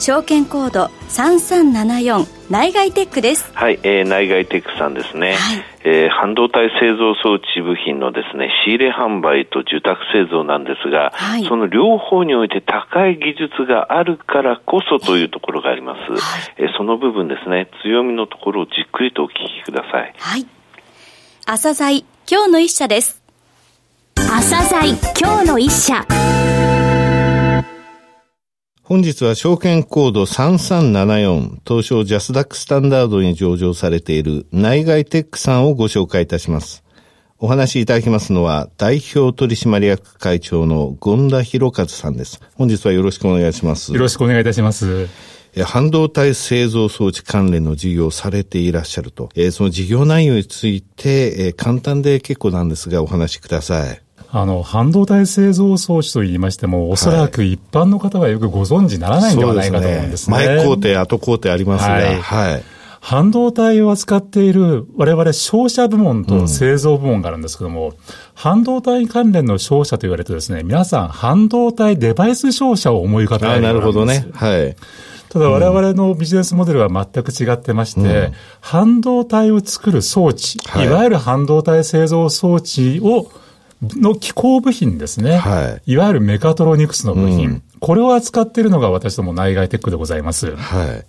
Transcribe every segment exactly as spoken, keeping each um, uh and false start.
証券コードさんさんななよん内外テックです。はい、えー、内外テックさんですね、はい、えー、半導体製造装置部品のですね仕入れ販売と受託製造なんですが、はい、その両方において高い技術があるからこそというところがあります、はい、えー、その部分ですね、強みのところをじっくりとお聞きください。はい、朝鮮今日の一社です。朝鮮今日の一社、本日は証券コードさんさんななよん、東証ジャスダックスタンダードに上場されている内外テックさんをご紹介いたします。お話しいただきますのは代表取締役会長の権田博一さんです。本日はよろしくお願いします。よろしくお願いいたします。半導体製造装置関連の事業をされていらっしゃると、その事業内容について簡単で結構なんですがお話しください。あの半導体製造装置と言いましてもおそらく一般の方はよくご存知ならないんではないかと思うんですね。はい、そうですね。前工程後工程ありますが、はいはい、半導体を扱っている我々商社部門と製造部門があるんですけども、うん、半導体関連の商社と言われるとですね、皆さん半導体デバイス商社を思い浮かべられるんです。あ、なるほどね。はい。ただ我々のビジネスモデルは全く違ってまして、うん、半導体を作る装置、はい、いわゆる半導体製造装置をの機構部品ですね、はい、いわゆるメカトロニクスの部品、うん、これを扱っているのが私ども内外テックでございます、はい、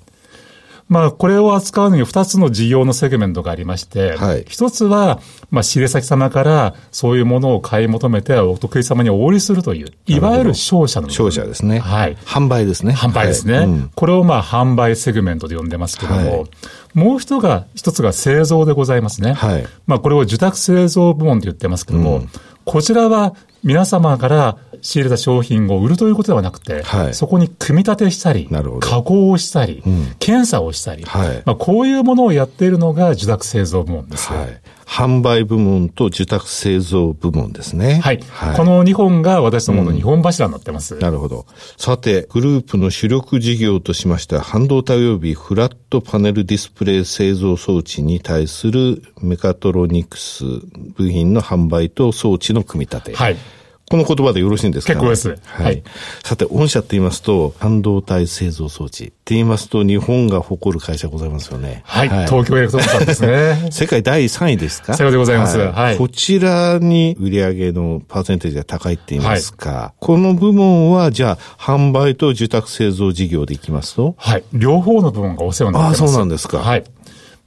まあこれを扱うのにふたつの事業のセグメントがありまして、はい、ひとつはまあ仕入れ先様からそういうものを買い求めてお得意様にお売りするといういわゆる商社の部品、商社ですね、はい、販売ですね、販売ですね、はい、うん、これをまあ販売セグメントで呼んでますけども、はい、もう一が、一つが製造でございますね。はい。まあこれを受託製造部門と言ってますけども、うん、こちらは皆様から仕入れた商品を売るということではなくて、はい、そこに組み立てしたり、加工をしたり、うん、検査をしたり、はい、まあ、こういうものをやっているのが受託製造部門です。はい。販売部門と受託製造部門ですね。はい。はい、このにほんが私どものにほん柱になってます、うん。なるほど。さて、グループの主力事業としました半導体及びフラットパネルディスプレイプレイ製造装置に対するメカトロニクス部品の販売と装置の組み立て、はい、この言葉でよろしいんですか、ね、結構です、はいはい、さて御社と言いますと半導体製造装置って言いますと日本が誇る会社ございますよね。はい、はい、東京エレクトロンさんですね。世界だいさんいですか。世界でございます、はいはい、こちらに売上のパーセンテージが高いって言いますか、はい、この部門はじゃあ販売と受託製造事業でいきますと、はい、両方の部門がお世話になってます。あ、そうなんですか。はい、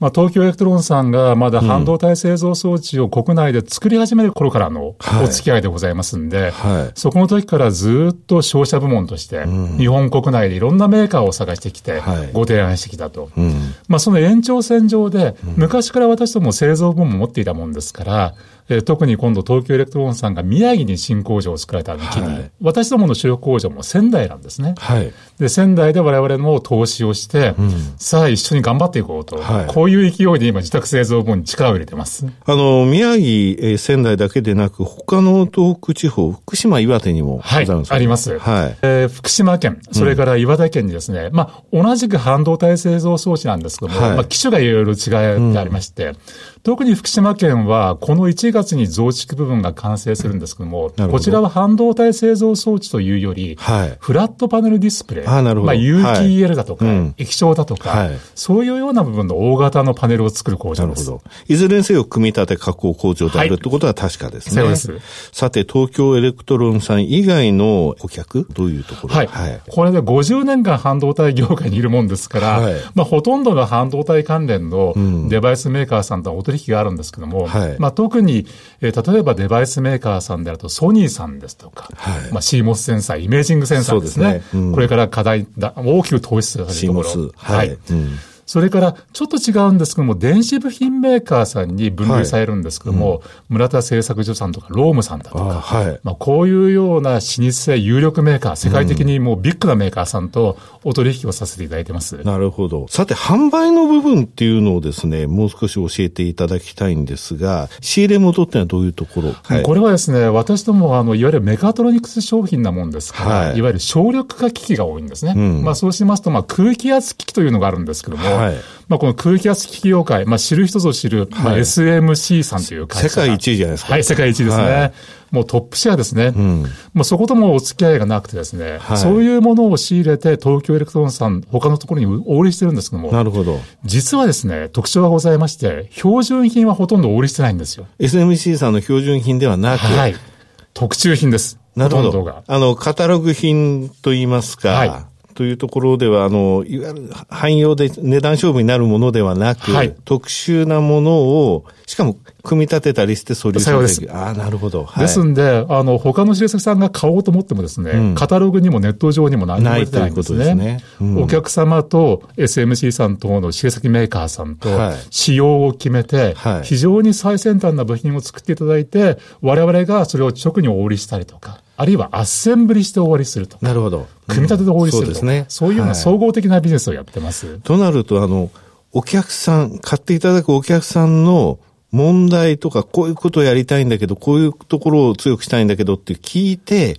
まあ、東京エレクトロンさんがまだ半導体製造装置を国内で作り始める頃からのお付き合いでございますんで、はいはい、そこの時からずっと商社部門として日本国内でいろんなメーカーを探してきてご提案してきたと、はい、まあ、その延長線上で昔から私ども製造部門を持っていたもんですから、えー、特に今度東京エレクトロンさんが宮城に新工場を作られた時に、はい、私どもの主力工場も仙台なんですね、はい、で仙台で我々も投資をして、うん、さあ一緒に頑張っていこうと、はい、こういうという勢いで今自宅製造部門に力を入れてます。あの宮城、えー、仙台だけでなく他の東北地方、福島、岩手にもございます、はい、あります、はい、えー、福島県それから岩手県にですね、うん、まあ、同じく半導体製造装置なんですけども、はい、まあ、機種がいろいろ違いがありまして、うん、特に福島県はこのいちがつに増築部分が完成するんですけども、どこちらは半導体製造装置というより、はい、フラットパネルディスプレイ、あ、なるほど、まあ、ユーティーエル だとか、はい、うん、液晶だとか、はい、そういうような部分の大型のパネルを作る工場です。なるほど。いずれにせよ組み立て加工工場であるということは確かですね、はい、そうです。さて東京エレクトロンさん以外の顧客どういうところ、はいはい、これでごじゅうねんかん半導体業界にいるもんですから、はい、まあ、ほとんどの半導体関連のデバイスメーカーさんとはお取引があるんですけども、はい、まあ、特に、えー、例えばデバイスメーカーさんであるとソニーさんですとか、はい、まあ、シーモス センサー、イメージングセンサーですね、そうですね、うん、これから課題だ大きく投資するところ、シーモス、はい、はい、うん、それからちょっと違うんですけども、電子部品メーカーさんに分類されるんですけども、はいうん、村田製作所さんとかロームさんだとか、はいまあ、こういうような老舗有力メーカー、世界的にもうビッグなメーカーさんとお取引をさせていただいてます、うん、なるほど。さて販売の部分っていうのをですね、もう少し教えていただきたいんですが、仕入れ元ってのはどういうところ、はい、これはですね、私どもあのいわゆるメカトロニクス商品なもんですから、はい、いわゆる省力化機器が多いんですね、うんまあ、そうしますと、まあ、空気圧機器というのがあるんですけども、はいまあ、この空気圧機器業界、まあ、知る人ぞ知る、はいまあ、エスエムシー さんという会社、世界一位じゃないですか。はい、世界一位ですね、はい、もうトップシェアですね、うん、もうそこともお付き合いがなくてですね、はい、そういうものを仕入れて東京エレクトロンさん他のところにお売りしてるんですけども、なるほど。実はですね、特徴がございまして、標準品はほとんどお売りしてないんですよ。 エスエムシー さんの標準品ではなく、はい、特注品です。なるほど。があのカタログ品といいますか、はい、というところではあのいわゆる汎用で値段勝負になるものではなく、はい、特殊なものをしかも組み立てたりしてソリューションできる。ああ、なるほど、はい、ですんであの他の製作さんが買おうと思ってもですね、うん、カタログにもネット上にも何も出てないんですね。ないということですね、うん、お客様と エスエムシー さん等の製作メーカーさんと仕様を決めて、はい、非常に最先端な部品を作っていただいて、我々がそれを直にお売りしたりとか、あるいはアッセンブリして終わりするとか、なるほど、組み立てで終わりするとか、うん、そうですね、そういうような総合的なビジネスをやってます、はい、となるとあのお客さん、買っていただくお客さんの問題とか、こういうことをやりたいんだけど、こういうところを強くしたいんだけどって聞いて、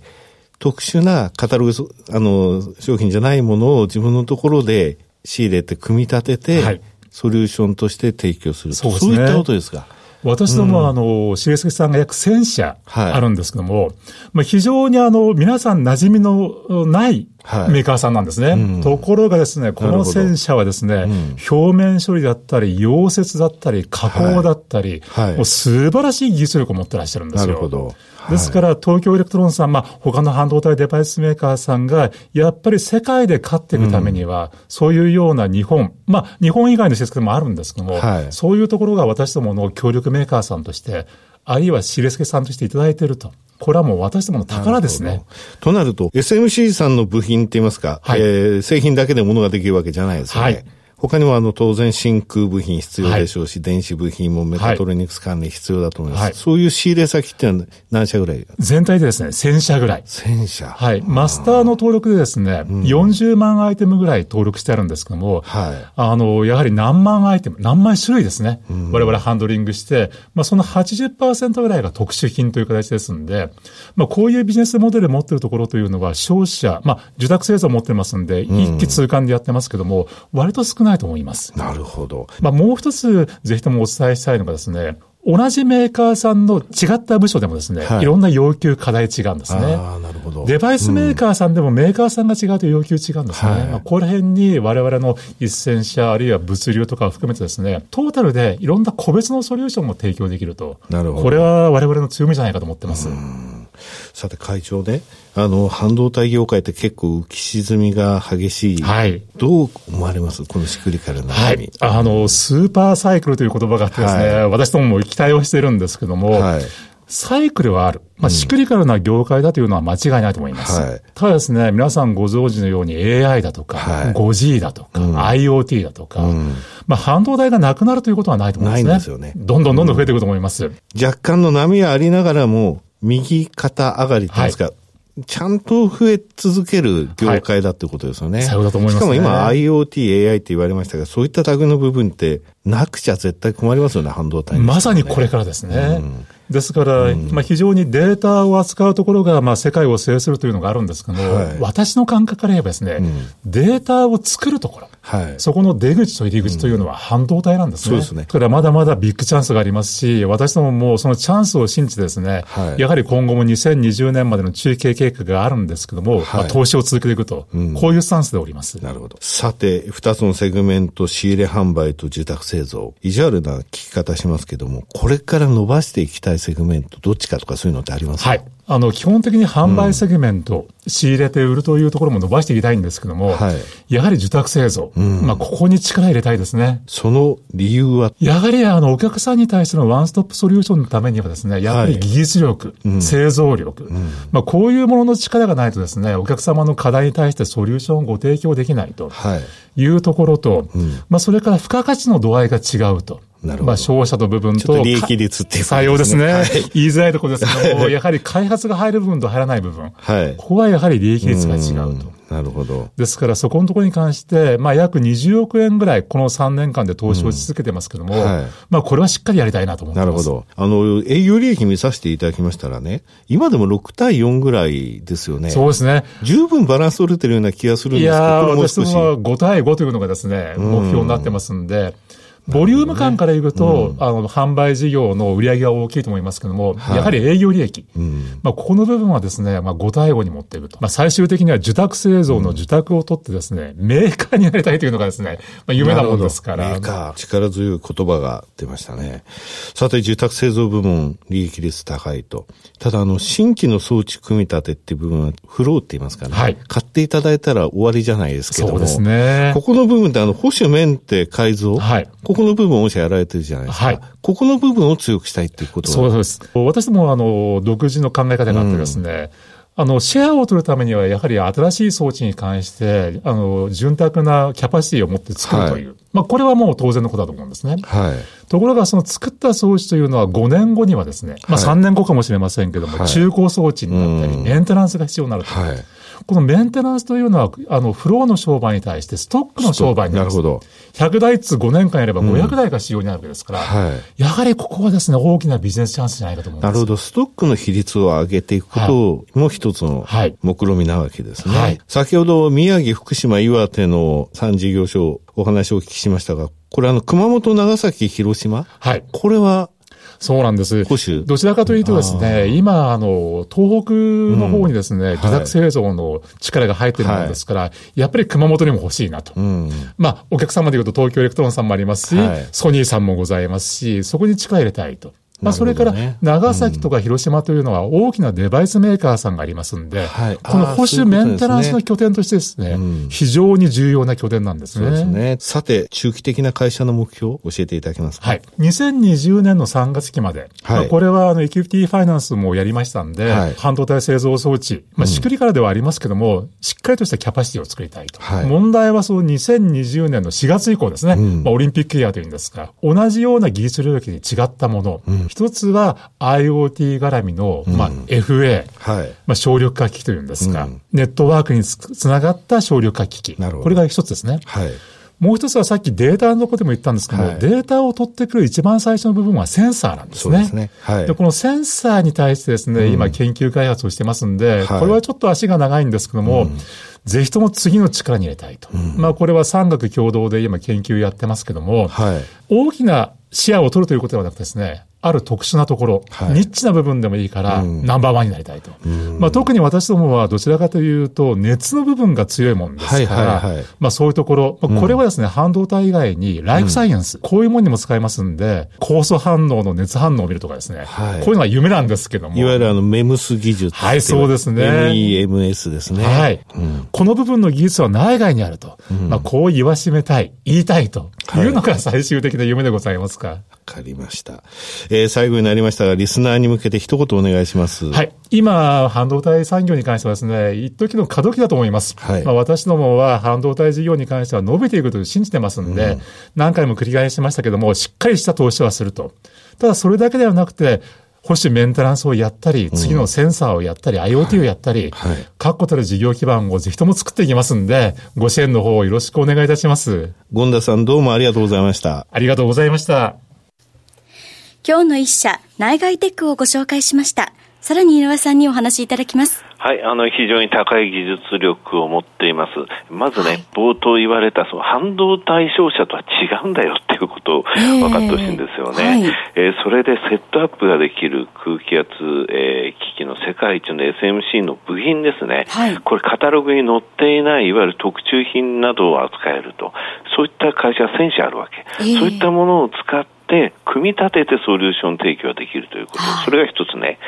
特殊なカタログあの商品じゃないものを自分のところで仕入れて組み立てて、はい、ソリューションとして提供すると、そうですね、そういったことですか。私ども、うん、あの、シレスケさんが約せん社あるんですけども、はいまあ、非常にあの、皆さん馴染みのないメーカーさんなんですね。はいうん、ところがですね、このせん社はですね、うん、表面処理だったり、溶接だったり、加工だったり、はいはい、もう素晴らしい技術力を持ってらっしゃるんですよ。なるほど。ですから東京エレクトロンさん、まあ、他の半導体デバイスメーカーさんがやっぱり世界で勝っていくためには、うん、そういうような日本、まあ、日本以外の施設もあるんですけども、はい、そういうところが私どもの協力メーカーさんとして、あるいはシレスケさんとしていただいていると、これはもう私どもの宝ですね。となると エスエムシー さんの部品って言いますか、はいえー、製品だけで物ができるわけじゃないですよね、はい他にもあの当然真空部品必要でしょうし、はい、電子部品もメカトロニクス関連必要だと思います、はい、そういう仕入れ先って何社ぐらい？全体でですねせん社ぐらい。せん社、はい、マスターの登録でですね、うん、よんじゅうまんアイテムぐらい登録してあるんですけども、はい、あのやはり何万アイテム何万種類ですね、うん、我々ハンドリングして、まあ、その はちじゅっパーセント ぐらいが特殊品という形ですんで、まあ、こういうビジネスモデルを持っているところというのは消費者、まあ、受託製造を持ってますんで、うん、一気通貫でやってますけども割と少ないと思います。なるほど、まあ、もう一つぜひともお伝えしたいのがですね、同じメーカーさんの違った部署でもですね、はい、いろんな要求課題違うんですね。あ、なるほど。デバイスメーカーさんでもメーカーさんが違うと要求違うんですね、はいまあ、この辺に我々のせん社あるいは物流とかを含めてですね、トータルでいろんな個別のソリューションも提供できると。なるほど。これは我々の強みじゃないかと思ってます。うん、さて会長ね、あの半導体業界って結構浮き沈みが激しい、はい、どう思われますこのシクリカルな悩み、はい、あのスーパーサイクルという言葉があってですね、はい、私どもも期待をしているんですけども、はい、サイクルはある、まあ、シクリカルな業界だというのは間違いないと思います、うんはい、ただですね皆さんご存知のように エーアイ だとか、はい、ごジー だとか、うん、IoT だとか、うんまあ、半導体がなくなるということはないと思うんですね。ないんですよね。どんどんどんどん増えていくと思います、うん、若干の波はありながらも右肩上がりというんですか、はい、ちゃんと増え続ける業界だってことですよね。はい、そうだと思いますね。しかも今 IoT、エーアイ って言われましたが、そういったタグの部分ってなくちゃ絶対困りますよね、半導体に、ね。まさにこれからですね。うん、ですから、うんまあ、非常にデータを扱うところが、まあ、世界を制するというのがあるんですけども、はい、私の感覚から言えばですね、うん、データを作るところ、はい、そこの出口と入り口というのは半導体なんですね。うん、そうですね。だからまだまだビッグチャンスがありますし、私どももそのチャンスを信じてですね、はい、やはり今後もにせんにじゅうねんまでの中継計画があるんですけども、はいまあ、投資を続けていくと、うん、こういうスタンスでおります。なるほど。さて、ふたつのセグメント、仕入れ販売と受託製造、意地悪な聞き方しますけども、これから伸ばしていきたいセグメント、どっちかとかそういうのってありますか？はい。あの、基本的に販売セグメント、うん仕入れて売るというところも伸ばしていきたいんですけども、はい、やはり受託製造、うん、まあ、ここに力入れたいですね。その理由はやはりあのお客さんに対してのワンストップソリューションのためにはですね、やはり技術力、はい、製造力、うん、まあ、こういうものの力がないとですね、お客様の課題に対してソリューションをご提供できないというところと、はい、うん、まあ、それから付加価値の度合いが違うと。まあ、消費者の部分 と, ちょっと利益率っていう採用ですね、はい、言いづらいところですけども、やはり開発が入る部分と入らない部分、はい、ここはやはり利益率が違うと。なるほど。ですからそこのところに関して、まあ、約にじゅうおくえんぐらいこのさんねんかんで投資を続けてますけども、うん、はい、まあ、これはしっかりやりたいなと思ってます。なるほど。あの営業利益見させていただきましたらね、今でもろくたいよんぐらいですよね。そうですね。十分バランス取れてるような気がするんですけど、いやー、もう少し私もごたいごというのがですね、目標になってますんで、ボリューム感から言うと、ね、うん、あの、販売事業の売り上げは大きいと思いますけども、はい、やはり営業利益。うん、まあ、ここの部分はですね、まあ、ごたいごに持っていると。まあ、最終的には受託製造の受託を取ってですね、うん、メーカーになりたいというのがですね、まあ、夢なもんですから。メーカー。力強い言葉が出ましたね。さて、受託製造部門、利益率高いと。ただ、あの、新規の装置組み立てっていう部分は、フローって言いますかね。はい。買っていただいたら終わりじゃないですけども。そうですね。ここの部分って、あの、保守面って改造。はい。ここの部分をやられてるじゃないですか、はい、ここの部分を強くしたいっていうことは。そうです。私もあの独自の考え方があってですね、うん、あのシェアを取るためにはやはり新しい装置に関してあの潤沢なキャパシティを持って作るという、はい、まあ、これはもう当然のことだと思うんですね、はい、ところがその作った装置というのはごねんごにはですね、まあ、さんねんごかもしれませんけども、はい、中古装置になったり、うん、メンテナンスが必要になるという、はい、このメンテナンスというのは、あの、フローの商売に対してストックの商売になります。なるほど。ひゃくだいずつごねんかんやればごひゃくだいが使用になるわけですから、うん、はい、やはりここはですね、大きなビジネスチャンスじゃないかと思います。なるほど。ストックの比率を上げていくことも一つの目論みなわけですね。はいはい、先ほど宮城、福島、岩手のさんじぎょうしょお話をお聞きしましたが、これあの、熊本、長崎、広島。はい。これは、そうなんです。保守。どちらかというとですね、今、あの、東北の方にですね、うん、受託製造の力が入っているものですから、はい、やっぱり熊本にも欲しいなと。うん、まあ、お客様でいうと東京エレクトロンさんもありますし、はい、ソニーさんもございますし、そこに力入れたいと。まあ、それから長崎とか広島というのは大きなデバイスメーカーさんがありますんで、はい、この保守メンテナンスの拠点としてですね、うん、非常に重要な拠点なんですね。そうですね。さて、中期的な会社の目標を教えていただけますか。はい。にせんにじゅうねんのさんがつきまで、はい、まあ、これはあのエキュイティファイナンスもやりましたんで、はい、半導体製造装置、まあ、しっくりからではありますけども、うん、しっかりとしたキャパシティを作りたいと。はい、問題はそのにせんにじゅうねんのしがつ以降ですね、うん、まあ、オリンピックイヤーというんですが、同じような技術領域に違ったもの、うん、一つは IoT 絡みの、まあ、エフエー、うん、はい、まあ、省力化機器というんですが、うん、ネットワークに つ, つながった省力化機器、これが一つですね、はい、もう一つはさっきデータのところでも言ったんですけども、はい、データを取ってくる一番最初の部分はセンサーなんですね。そうですね、はい、でこのセンサーに対してですね、今研究開発をしてますんで、うん、これはちょっと足が長いんですけども、はい、うん、ぜひとも次の力に入れたいと、うん、まあ、これは産学共同で今研究やってますけども、はい、大きな視野を取るということではなくてですね、ある特殊なところ、はい、ニッチな部分でもいいから、うん、ナンバーワンになりたいと。うん、まあ、特に私どもはどちらかというと、熱の部分が強いもんですから、はいはいはい、まあ、そういうところ、まあ、これはですね、うん、半導体以外にライフサイエンス、うん、こういうものにも使えますんで、酵素反応の熱反応を見るとかですね、はい、こういうのは夢なんですけども。いわゆるあの、メムス 技術。はい、そうですね。メムス ですね。はい、うん。この部分の技術は内外にあると。うん、まあ、こう言わしめたい、言いたいというのが最終的な夢でございますか。わ、はい、かりました。えー、最後になりましたが、リスナーに向けて一言お願いします。はい。今、半導体産業に関してはですね、一時の過渡期だと思います。はい。まあ、私どもは半導体事業に関しては伸びていくと信じてますんで、うん、何回も繰り返しましたけども、しっかりした投資はすると。ただ、それだけではなくて、保守メンテナンスをやったり、次のセンサーをやったり、うん、IoT をやったり、はいはい、確固たる事業基盤をぜひとも作っていきますんで、ご支援の方をよろしくお願いいたします。権田さん、どうもありがとうございました。ありがとうございました。今日の一社、内外テックをご紹介しました。さらに井上さんにお話しいただきます。はい、あの、非常に高い技術力を持っています。まずね、はい、冒頭言われた、その半導体商社とは違うんだよっていうことを分かってほしいんですよね。はい、えー、それでセットアップができる空気圧、えー、機器の世界一の エスエムシー の部品ですね。はい、これカタログに載っていない、いわゆる特注品などを扱えると。そういった会社はせんしゃあるわけ。そういったものを使って、て組み立ててソリューション提供できるということ、それが一つね。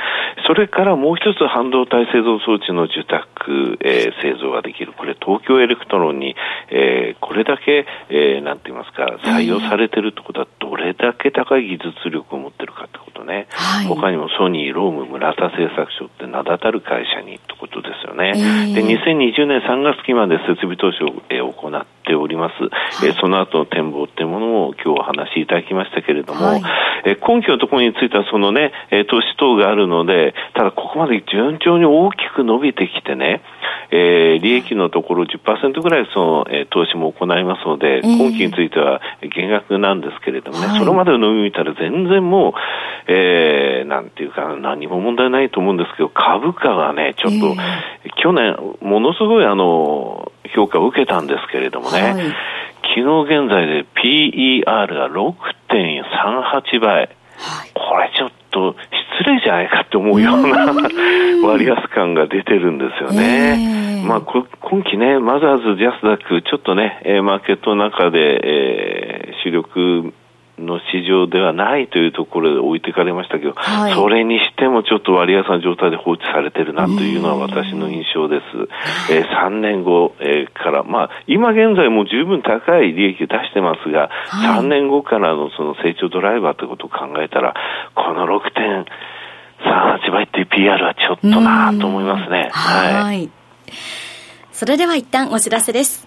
それからもう一つ、半導体製造装置の受託、えー、製造ができる。これ東京エレクトロンに、えー、これだけ、えー、なんて言いますか、採用されてるってことはどれだけ高い技術力を持ってるかってことね、はい、他にもソニー、ローム、村田製作所って名だたる会社にってことですよね、えー、でにせんにじゅうねんさんがつ期まで設備投資を、えー、行っております、はい、えー、その後の展望ってものを今日お話しいただきましたけれども、はい、えー、今期のところについてはそのね、えー、投資等があるので、ただここまで順調に大きく伸びてきてね、えー、利益のところ じゅっパーセント ぐらいその、えー、投資も行いますので、えー、今期については減額なんですけれどもね、はい、それまで伸び見たら全然もう、えー、なんていうか何も問題ないと思うんですけど、株価がねちょっと、えー、去年ものすごいあの評価を受けたんですけれどもね、はい、昨日現在で ピーイーアール が ろくてんさんはち 倍、はい、これちょっと失礼じゃないかって思うような割安感が出てるんですよね、えーまあ、こ今期ねマザーズ、ジャスダックちょっとねマーケットの中で、えー、主力の市場ではないというところで置いてかれましたけど、はい、それにしてもちょっと割安な状態で放置されてるなというのは私の印象です、えー、さんねんご、えー、から、まあ、今現在も十分高い利益を出してますが、はい、さんねんごからのその成長ドライバーということを考えたら、この ろくてんさんはち 倍っていう ピーアール はちょっとなと思いますね、はいはい、それでは一旦お知らせです。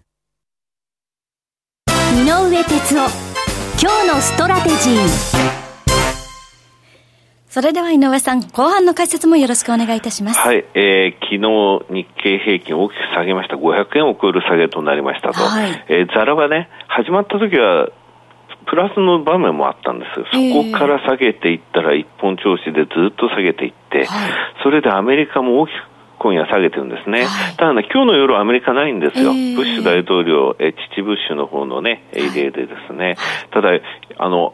井上哲夫、今日のストラテジー。それでは井上さん、後半の解説もよろしくお願いいたします。はい、えー、昨日日経平均大きく下げました。ごひゃくえんを超える下げとなりましたと、はい、えー、ザラはね始まった時はプラスの場面もあったんですよ。そこから下げていったら一本調子でずっと下げていって、はい、それでアメリカも大きく今夜下げてるんですね、はい、ただね今日の夜はアメリカないんですよ、えー、ブッシュ大統領、え父ブッシュの方のね異例でですね、ただあの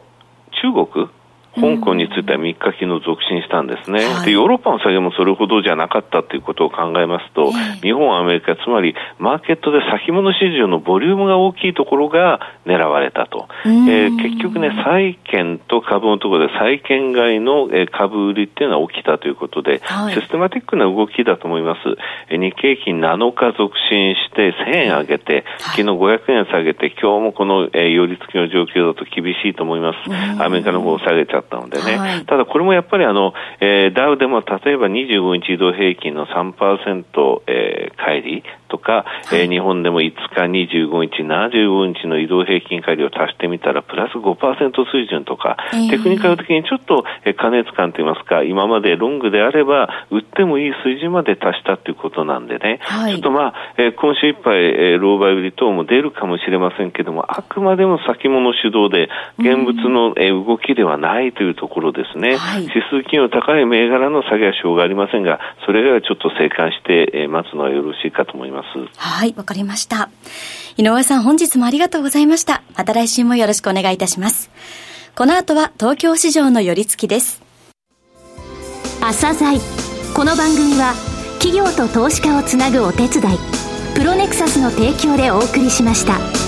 中国香港についてはみっか昨日続伸したんですね、はい、でヨーロッパの下げもそれほどじゃなかったということを考えますと、えー、日本アメリカ、つまりマーケットで先物市場のボリュームが大きいところが狙われたと、えー、結局ね債券と株のところで債券買いの株売りっていうのは起きたということで、はい、システマティックな動きだと思います。日経平均なのか続伸してせんえん上げて、昨日ごひゃくえん下げて、今日もこの寄り付きの状況だと厳しいと思います。アメリカの方を下げちゃったのでね、はい、ただこれもやっぱりあの、えー、ダウでも例えばにじゅうごにち移動平均の さんパーセント、えー、乖離とか、えー、日本でもいつかにじゅうごにちななじゅうごにちの移動平均乖離を足してみたらプラス ごパーセント 水準とか、えー、テクニカル的にちょっと、えー、過熱感といいますか、今までロングであれば売ってもいい水準まで達したということなんでね、はい、ちょっとまあ、えー、今週いっぱい、えー、ローバイ売り等も出るかもしれませんけども、あくまでも先物主導で現物の、えー、動きではないというところですね、はい、指数金を高い銘柄の下げはしょうがありませんが、それがちょっと静観して待つのはよろしいかと思います。はい、わかりました。井上さん、本日もありがとうございました。また来週もよろしくお願いいたします。この後は東京市場の寄り付きです。朝鮮、この番組は企業と投資家をつなぐお手伝い、プロネクサスの提供でお送りしました。